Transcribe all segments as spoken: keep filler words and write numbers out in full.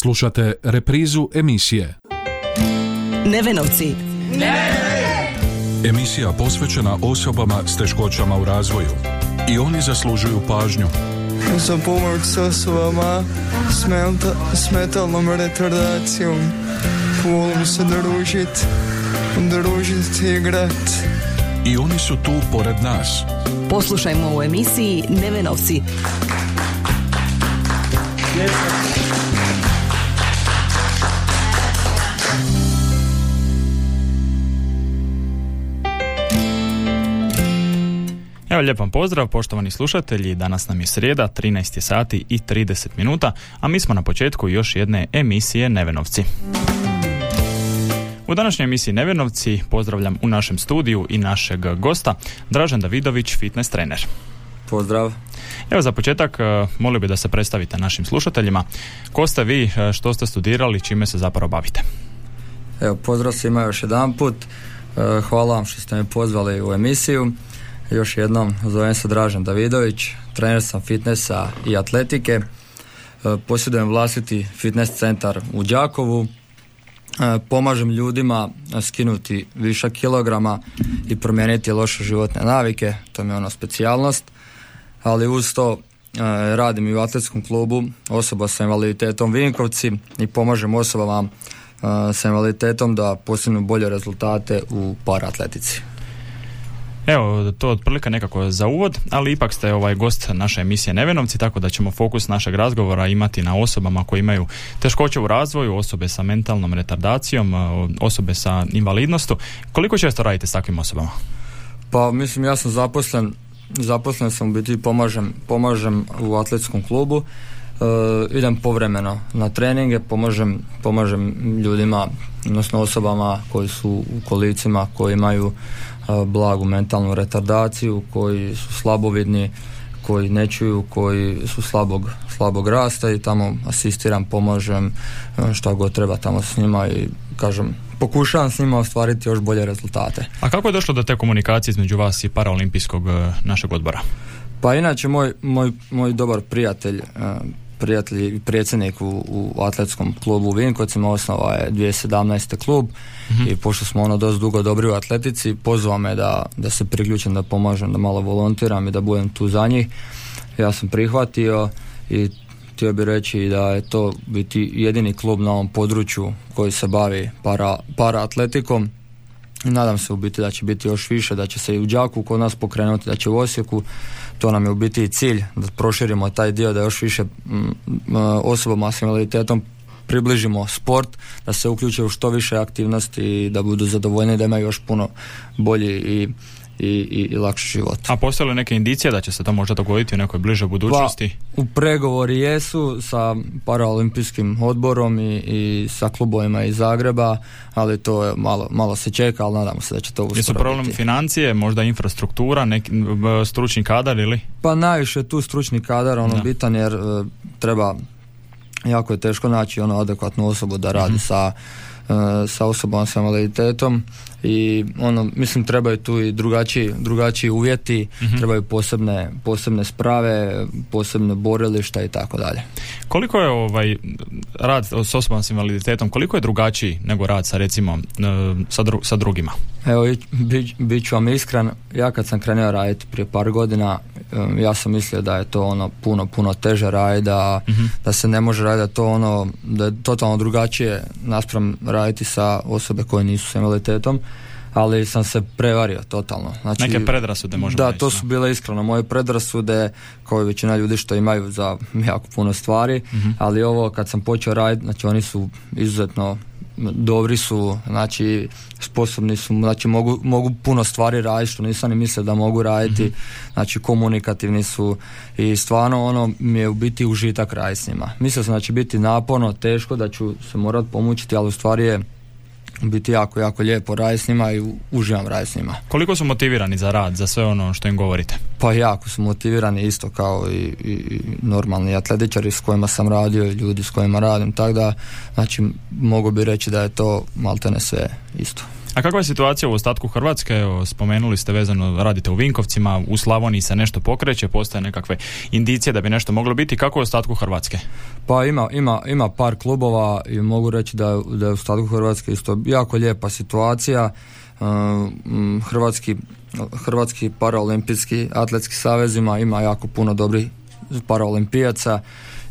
Slušate reprizu emisije Nevenovci. Ne! Emisija posvećena osobama s teškoćama u razvoju. I oni zaslužuju pažnju. Za pomoć s osobama s, menta, s metalnom retardacijom. Volim se družiti, družiti i igrati. I oni su tu pored nas. Poslušajmo u emisiji Nevenovci. Evo, lijepan pozdrav poštovani slušatelji, danas nam je srijeda, trinaest sati i trideset minuta, a mi smo na početku još jedne emisije Nevenovci. U današnjoj emisiji Nevenovci pozdravljam u našem studiju i našeg gosta, Dražen Davidović, fitness trener. Pozdrav. Evo, za početak molio bih da se predstavite našim slušateljima. Ko ste vi, što ste studirali, čime se zapravo bavite? Evo, pozdrav svima još jedan put. Hvala vam što ste me pozvali u emisiju. Još jednom, zovem se Dražen Davidović, trener sam fitnessa i atletike. Posjedujem vlastiti fitness centar u Đakovu. Pomažem ljudima skinuti višak kilograma i promijeniti loše životne navike, to mi je ono specijalnost. Ali uz to radim i u Atletskom klubu osoba s invaliditetom Vinkovci i pomažem osobama s invaliditetom da postignu bolje rezultate u paratletici. Evo, to je otprilike nekako za uvod, ali ipak ste ovaj gost naše emisije Nevenovci, tako da ćemo fokus našeg razgovora imati na osobama koje imaju teškoće u razvoju, osobe sa mentalnom retardacijom, osobe sa invalidnošću. Koliko često radite s takvim osobama? Pa, mislim, ja sam zaposlen, zaposlen sam u biti, pomažem, pomažem u atletskom klubu, e, idem povremeno na treninge, pomažem, pomažem ljudima, odnosno osobama koji su u kolicima, koji imaju blagu mentalnu retardaciju, koji su slabovidni, koji ne čuju, koji su slabog, slabog rasta i tamo asistiram, pomažem šta god treba tamo s njima i kažem, pokušavam s njima ostvariti još bolje rezultate. A kako je došlo do te komunikacije između vas i paraolimpijskog našeg odbora? Pa inače moj, moj, moj dobar prijatelj, prijatelj predsjednik u, u atletskom klubu u Vinkovcima, osnova je dvije tisuće sedamnaeste klub, mm-hmm. i pošto smo ono dosta dugo dobri u atletici, pozvao me da, da se priključim, da pomažem, da malo volontiram i da budem tu za njih. Ja sam prihvatio i htio bih reći da je to biti jedini klub na ovom području koji se bavi para, para atletikom. Nadam se u biti da će biti još više, da će se i u Đaku kod nas pokrenuti, da će u Osijeku. To nam je u biti i cilj, da proširimo taj dio, da još više osobama s invaliditetom približimo sport, da se uključe u što više aktivnosti i da budu zadovoljni, da imaju još puno bolji i, i, i, i lakši život. A postoje li neke indicije da će se to možda dogoditi u nekoj bližoj budućnosti? Pa, u pregovori jesu sa paraolimpijskim odborom i, i sa klubovima iz Zagreba, ali to je malo, malo se čeka, ali nadamo se da će to uskoro biti. Jesu problem financije, možda infrastruktura, neki stručni kadar ili? Pa najviše tu stručni kadar, ono da. bitan, jer uh, treba, jako je teško naći ono adekvatnu osobu da radi mm-hmm. sa sa osobama s invaliditetom i ono, mislim, trebaju tu i drugačiji, drugačiji uvjeti, mm-hmm. trebaju posebne, posebne sprave, posebne borilišta i tako dalje. Koliko je ovaj rad s osobama s invaliditetom, koliko je drugačiji nego rad sa, recimo, sa, dru, sa drugima? Evo, bit, bit ću vam iskren, ja kad sam krenuo raditi prije par godina, ja sam mislio da je to ono puno, puno teže raditi, da, mm-hmm. da se ne može raditi, da to ono, da je totalno drugačije naspram raditi sa osobe koje nisu s invaliditetom, ali sam se prevario totalno. Znači, neke predrasude možemo da, reći. Da, to su bile iskreno moje predrasude, kao i većina ljudi što imaju za jako puno stvari, mm-hmm. ali ovo kad sam počeo raditi, znači oni su izuzetno dobri su, znači sposobni su, znači mogu, mogu puno stvari raditi što nisam ni mislio da mogu raditi, mm-hmm. znači komunikativni su i stvarno ono mi je u biti užitak raditi s njima. Mislio sam da će biti naporno, teško, da ću se morat pomučiti, ali u stvari je biti jako, jako lijepo raditi s njima i uživam raditi s njima. Koliko su motivirani za rad, za sve ono što im govorite? Pa jako su motivirani isto kao i, i normalni atletičari s kojima sam radio i ljudi s kojima radim, tako da, znači, mogu bi reći da je to maltene sve isto. A kakva je situacija u ostatku Hrvatske? Evo, spomenuli ste vezano, radite u Vinkovcima, u Slavoniji se nešto pokreće, postoje nekakve indicije da bi nešto moglo biti. Kako je u ostatku Hrvatske? Pa ima, ima, ima par klubova i mogu reći da, da je u ostatku Hrvatske isto jako lijepa situacija. Hrvatski, Hrvatski paraolimpijski atletski savez ima, ima jako puno dobrih paraolimpijaca,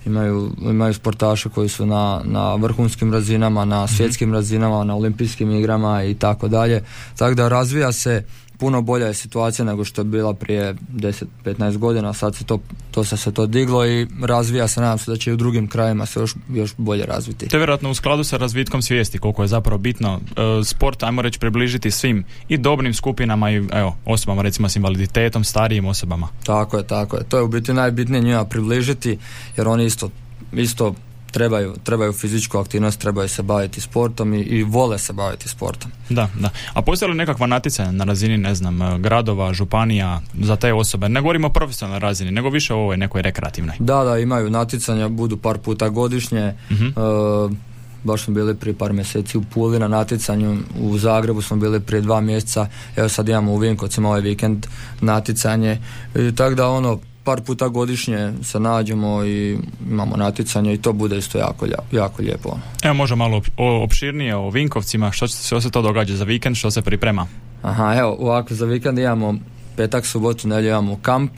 imaju, imaju sportaše koji su na, na vrhunskim razinama, na svjetskim razinama, na olimpijskim igrama i tako dalje. Tako da razvija se, puno bolja je situacija nego što je bila prije deset do petnaest godina, sad se to, to se, se to diglo i razvija se, nadam se da će i u drugim krajevima se još, još bolje razviti. To je vjerojatno u skladu sa razvitkom svijesti, koliko je zapravo bitno e, sport, ajmo reći, približiti svim i dobnim skupinama i evo, osobama recimo s invaliditetom, starijim osobama. Tako je, tako je. To je u biti najbitnije njima približiti, jer oni isto, isto Trebaju, trebaju fizičku aktivnost, trebaju se baviti sportom i, i vole se baviti sportom. Da, da. A postoji li nekakva natjecanja na razini, ne znam, gradova, županija za te osobe? Ne govorimo o profesionalnoj razini, nego više o ovoj nekoj rekreativnoj. Da, da, imaju natjecanja, budu par puta godišnje. Uh-huh. E, baš smo bili prije par mjeseci u Puli na natjecanju, u Zagrebu smo bili prije dva mjeseca, evo sad imamo u Vinkovcima ovaj vikend natjecanje, e, tako da ono, par puta godišnje se nađemo i imamo natjecanje i to bude isto jako, jako lijepo. Evo može malo opširnije o Vinkovcima, što, što se to događa za vikend, što se priprema? Aha, evo, ovako za vikend imamo petak, subotu, nedjelju imamo kamp,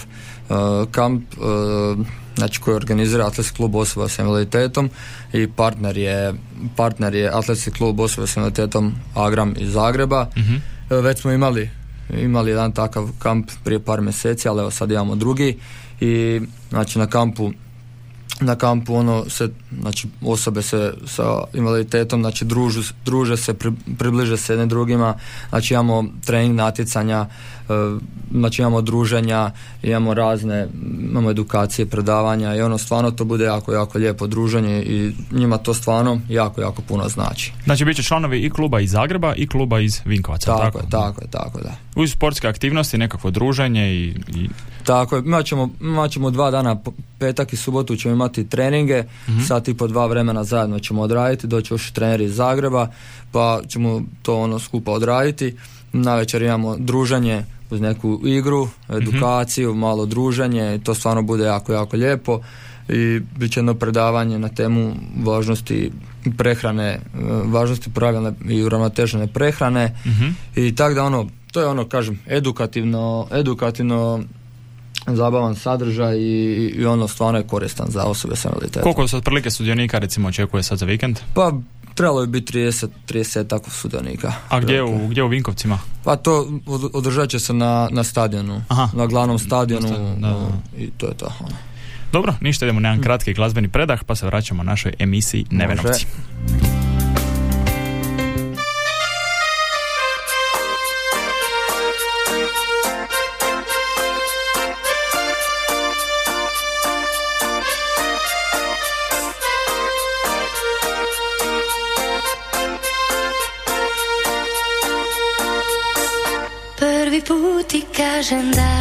uh, kamp uh, znači koji organizira Atletski klub osoba s invaliditetom i partner je, partner je Atletski klub osoba s invaliditetom Agram iz Zagreba. Uh-huh. Već smo imali imali jedan takav kamp prije par mjeseci, ali evo sad imamo drugi i znači na kampu na kampu ono se znači osobe se sa invaliditetom znači družu, druže se, pri, približe se jednim drugima, znači imamo trening natjecanja, znači imamo druženja, imamo razne, imamo edukacije, predavanja i ono stvarno to bude jako, jako lijepo druženje i njima to stvarno jako, jako puno znači. Znači bit će članovi i kluba iz Zagreba i kluba iz Vinkovaca. Tako, tako? Je, tako je, tako da. Uz sportske aktivnosti, nekakvo druženje i... i... Tako je, imat ćemo, imat ćemo dva dana, petak i subotu ćemo imati treninge, mm-hmm. sat i po dva vremena zajedno ćemo odraditi, doći još treneri iz Zagreba, pa ćemo to ono skupa odraditi. Navečer imamo druženje uz neku igru, edukaciju, mm-hmm. malo druženje i to stvarno bude jako, jako lijepo i bit će jedno predavanje na temu važnosti prehrane, važnosti pravilne i uravnotežene prehrane, mm-hmm. i tako da ono, to je ono, kažem, edukativno, edukativno zabavan sadržaj i, i ono stvarno je koristan za osobe s invaliditetom. Koliko sad prilike sudionika recimo očekuje sad za vikend? Pa trebalo je biti trideset tako sudionika. A gdje u, gdje u Vinkovcima? Pa to održat će se na, na stadionu. Aha. Na glavnom stadionu, na stadionu da, da. I to je to. Ono. Dobro, ništa, idemo na jedan kratki glazbeni predah pa se vraćamo našoj emisiji Nevenovci. Može. Ti kažem da,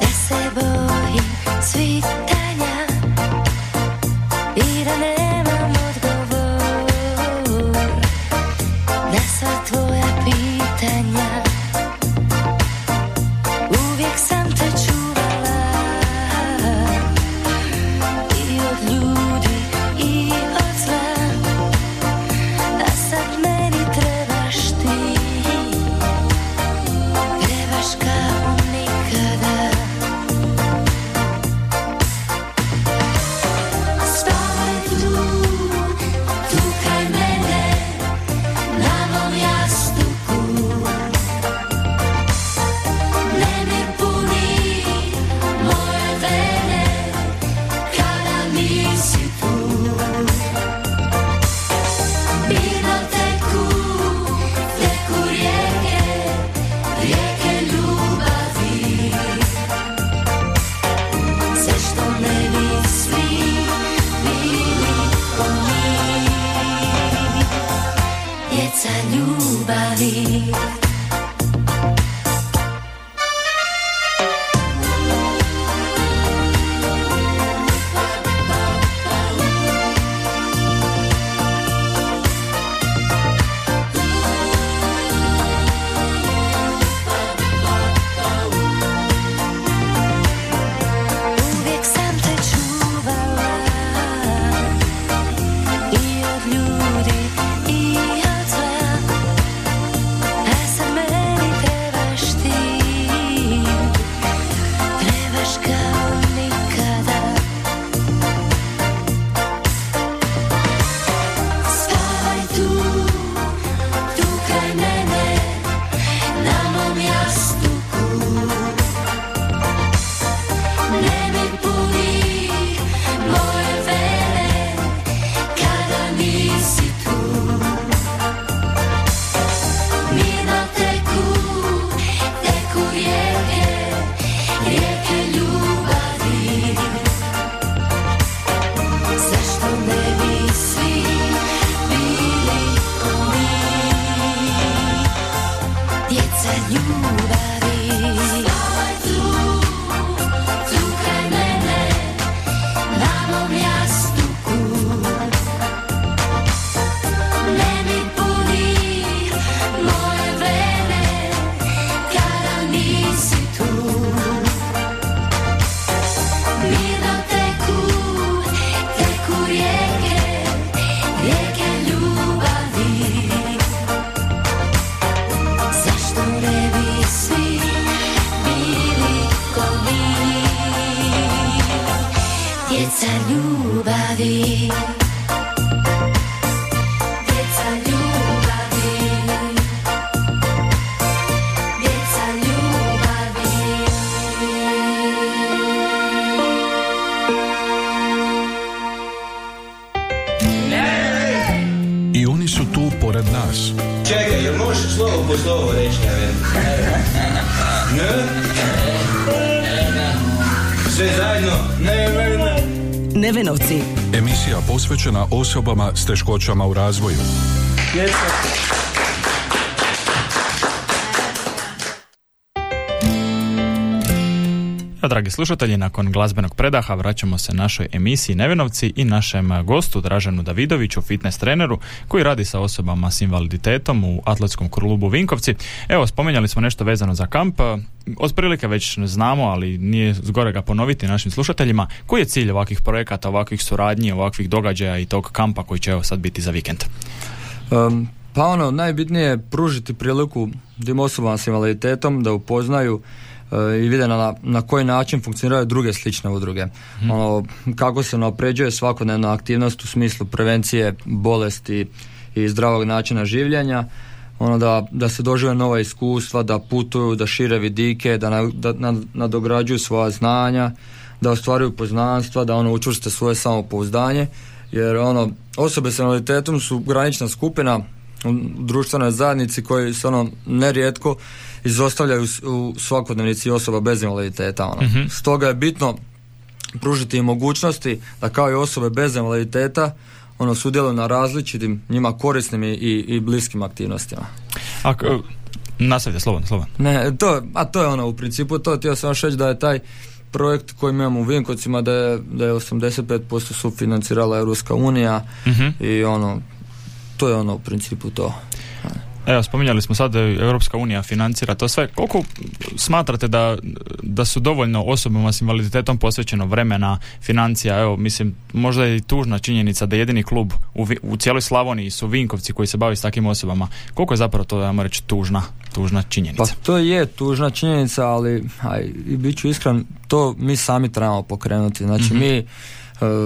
da se bojim svitanja i da nemam odgovor na sva tvoja pitanja. Uvijek sam te čuvala i od ljudi i od zla, a sad meni trebaš ti. ljubavi, djeca ljubavi, djeca ljubavi. I oni su tu pored nas. Čekaj, jer možeš slovo po slovo reći? Sve zajedno, Neveno. Nevenovci. Emisija posvećena osobama s teškoćama u razvoju. A dragi slušatelji, nakon glazbenog predaha vraćamo se našoj emisiji Nevenovci i našem gostu Draženu Davidoviću, fitness treneru koji radi sa osobama s invaliditetom u Atletskom klubu Vinkovci. Evo, spomenjali smo nešto vezano za kamp. Otprilike već znamo, ali nije zgore ga ponoviti našim slušateljima. Koji je cilj ovakvih projekata, ovakvih suradnji, ovakvih događaja i tog kampa koji će evo sad biti za vikend? Um, pa ono, najbitnije je pružiti priliku tim osobama s invaliditetom da upoznaju i vide na, na koji način funkcioniraju druge slične udruge. Mm. Ono, kako se napređuje svakodnevna aktivnost u smislu prevencije bolesti i zdravog načina življenja, ono, da, da se dožive nova iskustva, da putuju, da šire vidike, da, na, da na, nadograđuju svoja znanja, da ostvaruju poznanstva, da ono, učvrste svoje samopouzdanje, jer ono, osobe s invaliditetom su granična skupina u društvenoj zajednici koji se ono, nerijetko izostavljaju u svakodnevnici osoba bez invaliditeta. Ono. Mm-hmm. Stoga je bitno pružiti im mogućnosti da kao i osobe bez invaliditeta ono, sudjeluju na različitim njima korisnim i, i bliskim aktivnostima. Ako, nastavite, slobodno, slobodno. Ne, to, a to je ono, u principu to, htio sam još reći da je taj projekt koji imamo u Vinkovcima da je, da je osamdeset pet posto sufinancirala Europska unija, mm-hmm. i ono, to je ono u principu to. Evo, spominjali smo sad, Europska unija financira to sve. Koliko smatrate da, da su dovoljno osobama s invaliditetom posvećeno vremena, financija? Evo, mislim, možda je i tužna činjenica da jedini klub u, u cijeloj Slavoniji su Vinkovci koji se bavi s takvim osobama. Koliko je zapravo to, ajmo reći, tužna, tužna činjenica? Pa to je tužna činjenica, ali aj, bit ću iskren, to mi sami trebamo pokrenuti. Znači, mm-hmm. mi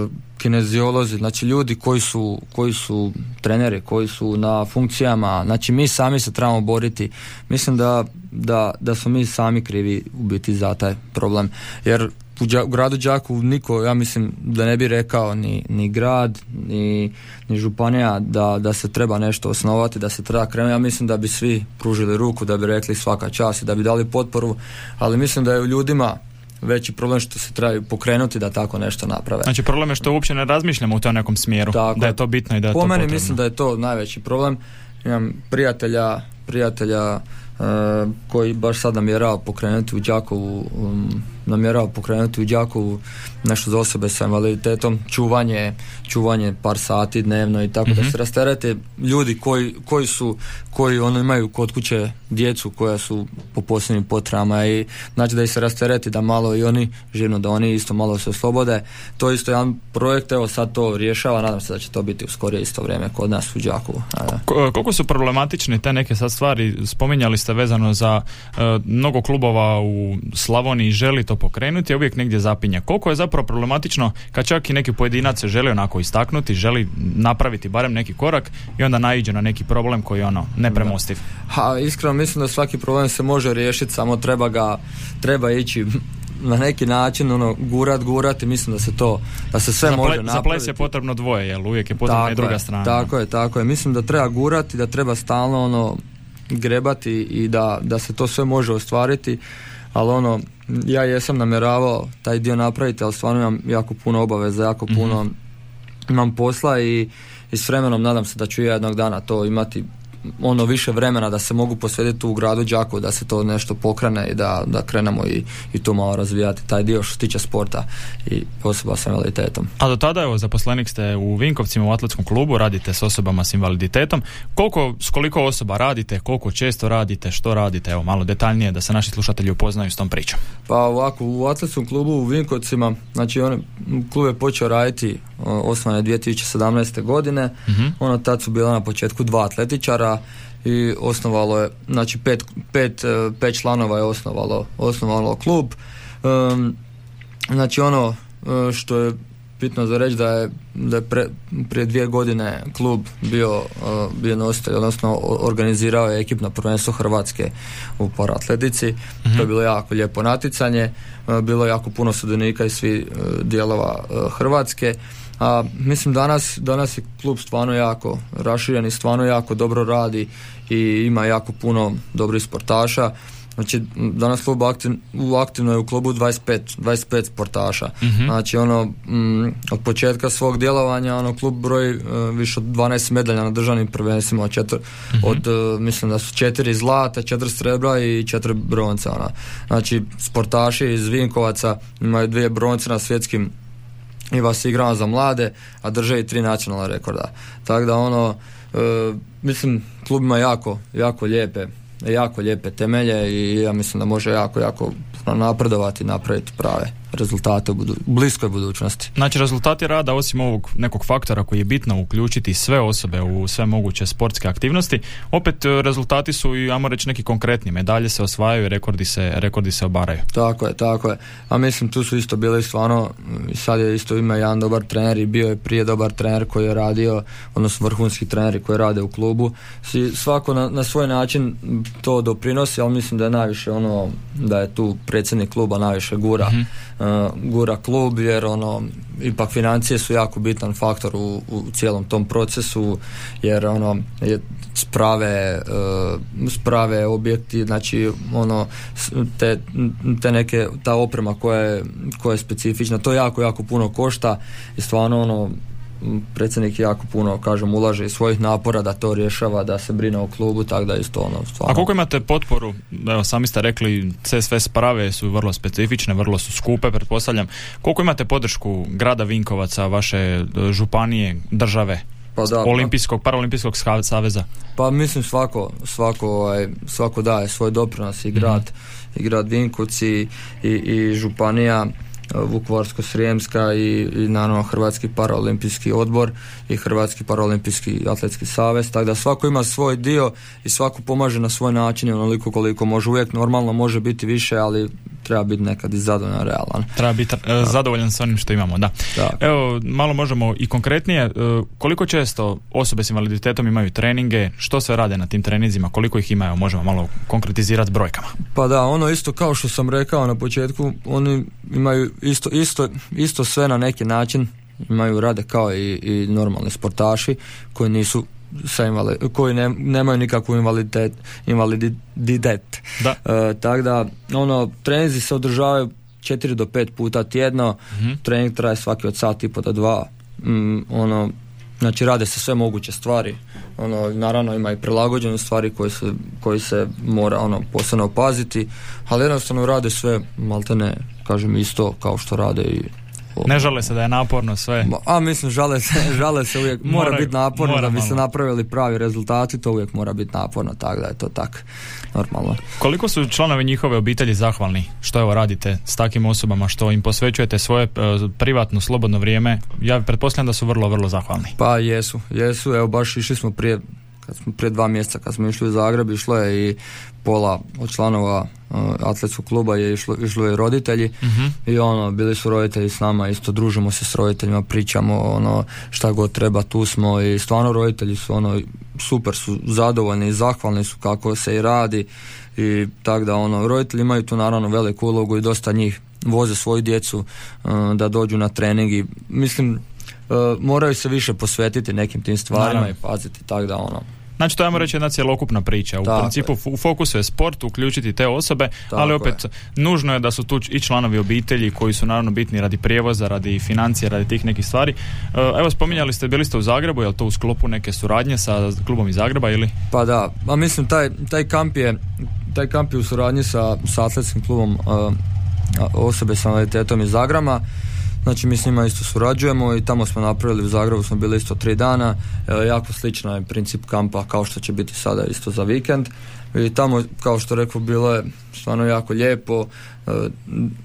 uh, kineziolozi, znači ljudi koji su, koji su treneri, koji su na funkcijama, znači mi sami se trebamo boriti. Mislim da, da, da smo mi sami krivi u biti za taj problem. Jer u, dža, u gradu Đakovu niko, ja mislim da ne bi rekao ni, ni grad, ni, ni županija da, da se treba nešto osnovati, da se treba krenuti. Ja mislim da bi svi pružili ruku, da bi rekli svaka čast i da bi dali potporu, ali mislim da je u ljudima veći problem što se trebaju pokrenuti da tako nešto naprave. Znači problem je što uopće ne razmišljamo u tom nekom smjeru, tako, da je to bitno i da je to potrebno. Po meni mislim da je to najveći problem. Imam prijatelja, prijatelja e, koji baš sad namjerava pokrenuti u Đakovu, um, namjerava pokrenuti u Đakovu nešto za osobe sa invaliditetom, čuvanje, čuvanje par sati dnevno i tako, mm-hmm. da se rasterete ljudi koji, koji su, koji ono imaju kod kuće djecu koja su po posebnim potrebama, i znači da ih se rastereti da malo i oni živno, da oni isto malo se oslobode. To je isto jedan projekt, evo sad to rješava, nadam se da će to biti u skorije isto vrijeme kod nas u Đakovu. K- koliko su problematične te neke sad stvari, spominjali ste vezano za e, mnogo klubova u Slavoniji želi to pokrenuti, a uvijek negdje zapinje. Koliko je zapravo problematično kad čak i neki pojedinac se želi onako istaknuti, želi napraviti barem neki korak i onda naiđe na neki problem koji je ono nepremostiv? Ha, iskreno mislim da svaki problem se može riješiti, samo treba ga, treba ići na neki način, ono, gurat, gurat, i mislim da se to, da se sve za može ple, napraviti. Za ples je potrebno dvoje, jel? Uvijek je potrebna i druga strana. Tako je, tako je. Mislim da treba gurati, da treba stalno ono grebati i da, da se to sve može ostvariti, ali ono, ja jesam namjeravao taj dio napraviti, ali stvarno imam jako puno obaveza, jako puno mm-hmm. imam posla i, i s vremenom nadam se da ću ja jednog dana to imati ono više vremena da se mogu posvetiti u gradu Đakovu, da se to nešto pokrene i da, da krenemo i, i to malo razvijati, taj dio što se tiče sporta i osoba s invaliditetom. A do tada, evo, zaposlenik ste u Vinkovcima u Atletskom klubu, radite s osobama s invaliditetom. Koliko, s koliko osoba radite, koliko često radite, što radite, evo malo detaljnije da se naši slušatelji upoznaju s tom pričom? Pa ovako, u Atletskom klubu u Vinkovcima, znači on, klub je počeo raditi osnovane dvije tisuće sedamnaeste godine, mm-hmm. ono, tad su bila na početku dva atletičara i osnovalo je, znači pet, pet, pet članova je osnovalo, osnovalo klub. Um, znači ono što je bitno za reći da je, da je pre, prije dvije godine klub bio, uh, bio nositelj, odnosno organizirao je ekipno prvenstvo Hrvatske u paratletici. Mm-hmm. To je bilo jako lijepo naticanje, uh, bilo je jako puno sudionika iz svih uh, dijelova uh, Hrvatske. A, mislim danas, danas je klub stvarno jako raširen i stvarno jako dobro radi i ima jako puno dobrih sportaša. Znači danas klub aktiv, aktivno je u klubu dvadeset pet sportaša. Mm-hmm. Znači ono m, od početka svog djelovanja ono klub broji e, više od dvanaest medalja na državnim prvenstvima, od, četir, mm-hmm. od e, mislim da su četiri zlata, četiri srebra i četiri bronca. Ona. Znači sportaši iz Vinkovaca imaju dvije bronce na svjetskim i vas igramo za mlade, a drže i tri nacionalna rekorda. Tako da ono, e, mislim, klub ima jako, jako lijepe, jako lijepe temelje i ja mislim da može jako, jako napredovati i napraviti prave rezultate u budu- bliskoj budućnosti. Znači rezultati rada, osim ovog nekog faktora koji je bitno uključiti sve osobe u sve moguće sportske aktivnosti, opet rezultati su i, ajmo reći, neki konkretni, medalje se osvajaju i rekordi se, rekordi se obaraju. Tako je, tako je. A mislim tu su isto bili stvarno, sad je isto ima jedan dobar trener i bio je prije dobar trener koji je radio, odnosno vrhunski treneri koji rade u klubu. Svako na, na svoj način to doprinosi, ali mislim da je najviše ono, da je tu predsjednik kluba najviše gura. Mm-hmm. Uh, gura klub, jer ono ipak financije su jako bitan faktor u, u cijelom tom procesu, jer ono je sprave, uh, sprave objekti, znači ono te, te neke, ta oprema koja je, koja je specifična, to jako, jako puno košta i stvarno ono predsjednik jako puno, kažem, ulaže iz svojih napora da to rješava, da se brine o klubu, tako da isto ono stvarno. A koliko imate potporu? Evo, sami ste rekli, sve sprave su vrlo specifične, vrlo su skupe, pretpostavljam. Koliko imate podršku grada Vinkovaca, vaše županije, države? Pa da, olimpijskog, paraolimpijskog saveza? Pa mislim svako, svako, svako daje svoj doprinos, i grad, mm-hmm. i grad Vinkovci i, i županija Vukovarsko-Srijemska i, i naravno Hrvatski paraolimpijski odbor i Hrvatski paraolimpijski atletski savez, tako da svako ima svoj dio i svako pomaže na svoj način onoliko koliko može. Uvijek normalno može biti više, ali treba biti nekad i zadovoljan, realan. Treba biti e, zadovoljan s onim što imamo, da. Tako. Evo, malo možemo i konkretnije, e, koliko često osobe s invaliditetom imaju treninge, što sve rade na tim treninzima, koliko ih imaju, možemo malo konkretizirati brojkama. Pa da, ono isto kao što sam rekao na početku, oni imaju isto, isto, isto sve na neki način, imaju rade kao i, i normalni sportaši koji nisu sa invali, koji ne, nemaju nikakvu invaliditet, invaliditet. Da. E, tako da ono, treninzi se održavaju četiri do pet puta tjedno, mm-hmm. trening traje svaki od sat i po do dva, mm, ono, znači rade se sve moguće stvari, ono, naravno ima i prilagođene stvari koje se, koji se mora ono posebno paziti, ali jednostavno rade sve maltene, kažem, isto kao što rade i ne žale se da je naporno sve. A mislim, žale se, žale se uvijek mora biti naporno, mora da bi se napravili pravi rezultati, to uvijek mora biti naporno, tako da je to tak normalno. Koliko su članovi njihove obitelji zahvalni što evo radite s takim osobama, što im posvećujete svoje e, privatno slobodno vrijeme? Ja pretpostavljam da su vrlo, vrlo zahvalni. Pa jesu, jesu, evo baš išli smo prije kad smo prije dva mjeseca kad smo išli u Zagreb, išlo je i pola od članova uh, atletskog kluba je išlo, išlo je roditelji, mm-hmm. i ono, bili su roditelji s nama, isto družimo se s roditeljima, pričamo ono šta god treba, tu smo, i stvarno roditelji su ono super, su zadovoljni i zahvalni su kako se i radi, i tako da ono roditelji imaju tu naravno veliku ulogu i dosta njih voze svoju djecu uh, da dođu na trening i mislim uh, moraju se više posvetiti nekim tim stvarima, naravno, i paziti, tako da ono. Znači to ajmo reći jedna cjelokupna priča. U tako principu je. U fokusu je sport, uključiti te osobe, tako, ali opet je. Nužno je da su tu i članovi obitelji koji su naravno bitni radi prijevoza, radi financija, radi tih nekih stvari. Evo, spominjali ste, bili ste u Zagrebu, je li to u sklopu neke suradnje sa klubom iz Zagreba ili? Pa da, a mislim taj, taj kamp je taj kamp je u suradnji sa, sa atletskim klubom uh, osobe s invaliditetom iz Agrama. Znači mi s njima isto surađujemo i tamo smo napravili, u Zagrebu smo bili isto tri dana, e, jako sličan je princip kampa kao što će biti sada isto za vikend. I tamo, kao što rekao, bilo je stvarno jako lijepo, e,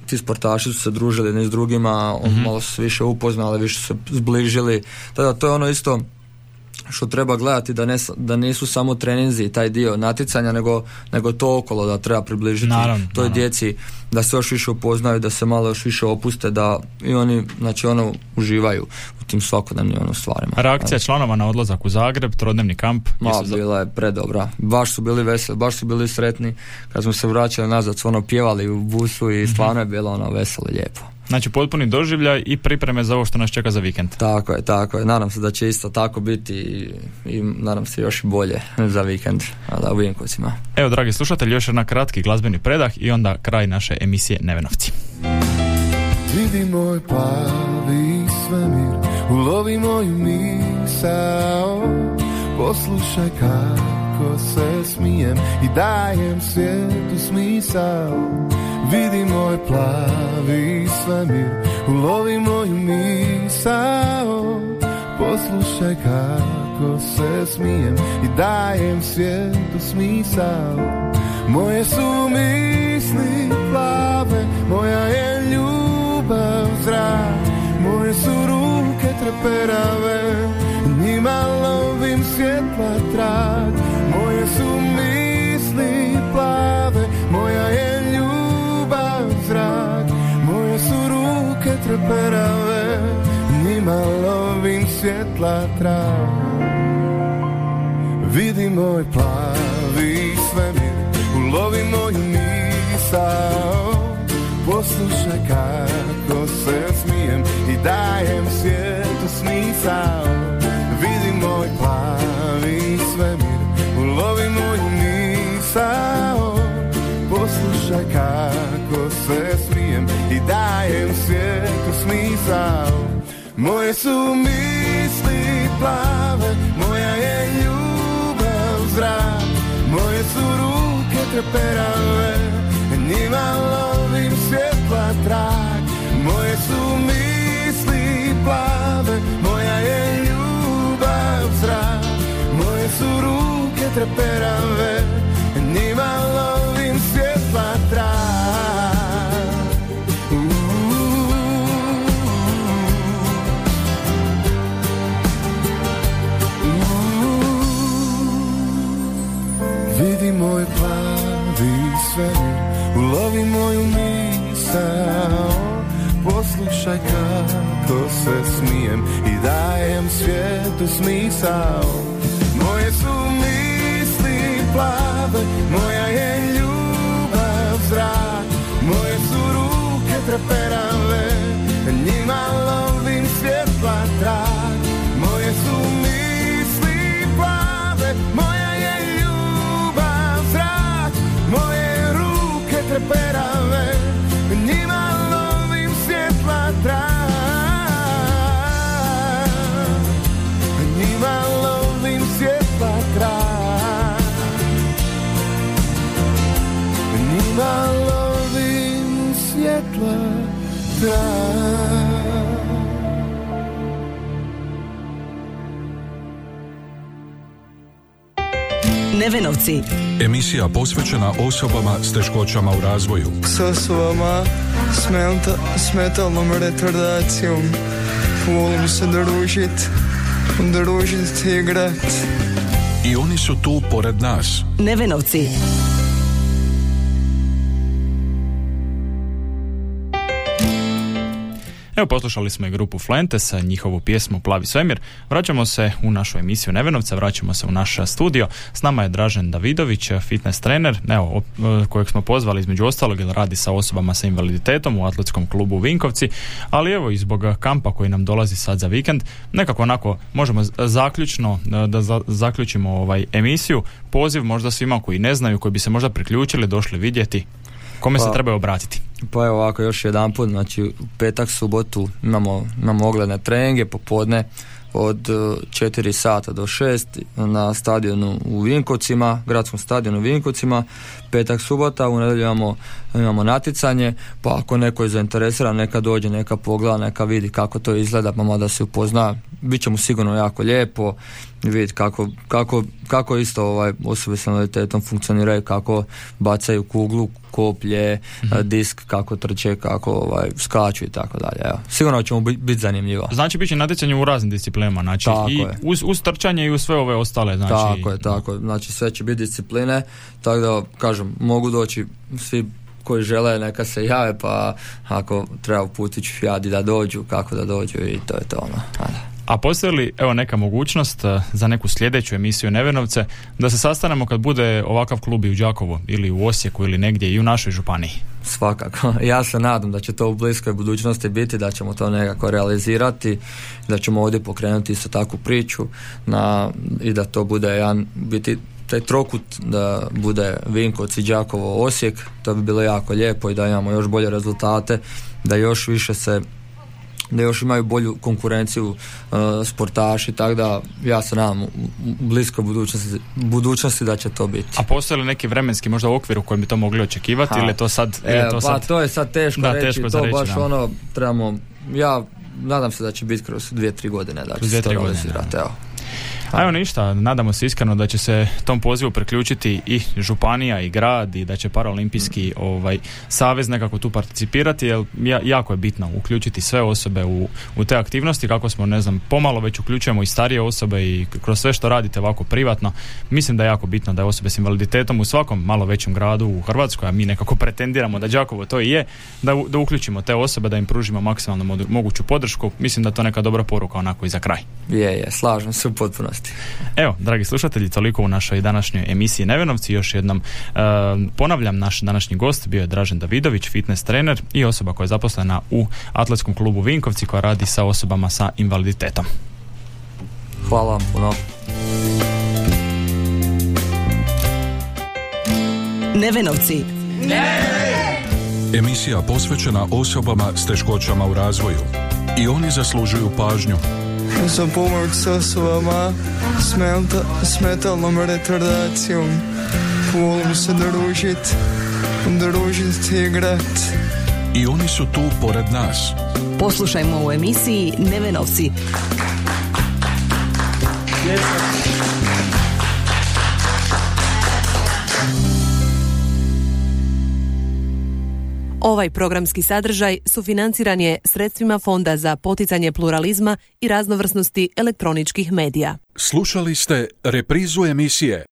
ti sportaši su se družili jedni s drugima, mm-hmm. malo su se više upoznali, više su se zbližili, tada to je ono isto što treba gledati da, ne, da nisu samo treninzi i taj dio natjecanja, nego, nego to okolo da treba približiti naravno, toj naravno. djeci, da se još više upoznaju, da se malo još više opuste, da i oni, znači ono, uživaju u tim svakodnevnim ono stvarima. Reakcija znači. članova na odlazak u Zagreb, trodnevni kamp? Ma, bila je predobra. Baš su bili veseli, baš su bili sretni. Kad smo se vraćali nazad, su ono pjevali u busu i stvarno je bilo ono veselo i lijepo. Znači potpuni doživljaj i pripreme za ovo što nas čeka za vikend. Tako je, tako je. Nadam se da će isto tako biti i, i nadam se još i bolje za vikend u Vinkovcima. Evo, dragi slušatelji, još jedan kratki glazbeni predah i onda kraj naše emisije Nevenovci. Vidi moj plavi svemir, ulovi moju misao, poslušaj kako se smijem i dajem svijetu smisao. Vidi moj plavi svemir, ulovi moju misao, poslušaj kako se smijem i dajem svijetu smisao. Moje su misli plave, moja je ljubav zrak, moje su ruke treperave, njima lovim svjetla trag. Moje su misli plave, moja je ljubav zrak, moje su ruke treperave, njima lovim svjetla trag. Vidi moj plavi svemir, ulovi moju misao, poslušaj kako se smijem i dajem svijetu smisao. Vidi moj plavi svemir, ulovi moju misao, poslušaj kako se smijem i dajem svijetu smisao. Moje su misli plave, moja je ljubav zrak, moje su ruke treperave, njima lovim svjetla trag. Moje su misli plave, moja je ljubav zrak, moje su ruke treperave, njima lovim svjetla trag. Vidi moj plavi sve, ulovi moju misao, poslušaj kako se smijem i dajem svijetu smisao. Moje su misli plave, moja je ljubav zrak, moje su ruke treperave, njima lovim svjetla trag. Moje su misli plave, moja je ljubav zrak, moje treperave, njima lovim svjetla trag, njima lovim svjetla trag, njima lovim svjetla trag. Nevenovci. Emisija posvećena osobama s teškoćama u razvoju. S osobama s, menta, s metalnom retardacijom. Volim se družiti, družiti i igrati. I oni su tu pored nas. Nevenovci. Evo, poslušali smo i grupu Flente sa njihovu pjesmu Plavi svemir. Vraćamo se u našu emisiju Nevenovca, vraćamo se u naš studio. S nama je Dražen Davidović, fitness trener, evo, kojeg smo pozvali između ostalog jer radi sa osobama sa invaliditetom u Atletskom klubu Vinkovci, ali evo i zbog kampa koji nam dolazi sad za vikend, nekako onako možemo zaključno da za, zaključimo ovaj emisiju. Poziv možda svima koji ne znaju, koji bi se možda priključili, došli vidjeti. Kome pa, se trebaju obratiti? Pa evo ovako, još jedan put, znači petak, subotu imamo, imamo ogledne treninge popodne od četiri sata do šest na stadionu u Vinkovcima, gradskom stadionu u Vinkovcima, petak, subota, u nedjelju imamo, imamo natjecanje, pa ako neko je zainteresiran, neka dođe, neka pogleda, neka vidi kako to izgleda, pa da se upozna, bit će mu sigurno jako lijepo vidjeti kako, kako, kako isto ovaj, osobe s invaliditetom funkcioniraju, kako bacaju kuglu, koplje, mm-hmm. disk, kako trče, kako ovaj, skaču i tako dalje. Sigurno ćemo biti zanimljivo. Znači bit će natjecanje u raznim disciplinama. problema, znači tako i uz, uz trčanje i uz sve ove ostale. Znači, tako je, tako je, znači sve će biti discipline, tako da kažem, mogu doći svi koji žele, neka se jave, pa ako treba uputit ću ja da dođu, kako da dođu, i to je to ono. Ajde. A postoji li, evo, neka mogućnost za neku sljedeću emisiju Nevenovce da se sastanemo kad bude ovakav klub i u Đakovu ili u Osijeku ili negdje i u našoj županiji? Svakako. Ja se nadam da će to u bliskoj budućnosti biti, da ćemo to nekako realizirati, da ćemo ovdje pokrenuti isto takvu priču na, i da to bude jedan, biti taj trokut, da bude Vinkovci, Đakovo, Osijek. To bi bilo jako lijepo i da imamo još bolje rezultate, da još više se, da još imaju bolju konkurenciju uh, sportaši, tako da ja se nadam u bliskoj budućnosti, budućnosti da će to biti. A postoji li neki vremenski možda okvir u kojem bi to mogli očekivati, ha. ili to sad... Ili e, to pa sad... to je sad teško da, reći, teško to reći, baš da. ono, trebamo, ja nadam se da će biti kroz dvije, tri godine da će se to realizirati, evo. A evo ništa, nadamo se iskreno da će se tom pozivu priključiti i županija i grad i da će paraolimpijski ovaj, savez nekako tu participirati, jer jako je bitno uključiti sve osobe u, u te aktivnosti, kako smo, ne znam, pomalo već uključujemo i starije osobe i kroz sve što radite ovako privatno. Mislim da je jako bitno da osobe s invaliditetom u svakom malo većem gradu u Hrvatskoj, a mi nekako pretendiramo da Đakovo to i je, da, da uključimo te osobe, da im pružimo maksimalno modu, moguću podršku. Mislim da to neka dobra poruka onako i za kraj. Je, je, slažem se u potpunosti. Evo, dragi slušatelji, toliko u našoj današnjoj emisiji Nevenovci. Još jednom uh, ponavljam, naš današnji gost bio je Dražen Davidović, fitness trener i osoba koja je zaposlena u Atletskom klubu Vinkovci, koja radi sa osobama sa invaliditetom. Hvala vam puno. Nevenovci. Nevenovci. Emisija posvećena osobama s teškoćama u razvoju. I oni zaslužuju pažnju. Ja sam pomoć s osobama s, menta, s metalnom retardacijom. Volim se družit, družit i igrat. I oni su tu pored nas. Poslušajmo u emisiji Nevenovci. Ovaj programski sadržaj sufinanciran je sredstvima Fonda za poticanje pluralizma i raznovrsnosti elektroničkih medija. Slušali ste reprizu emisije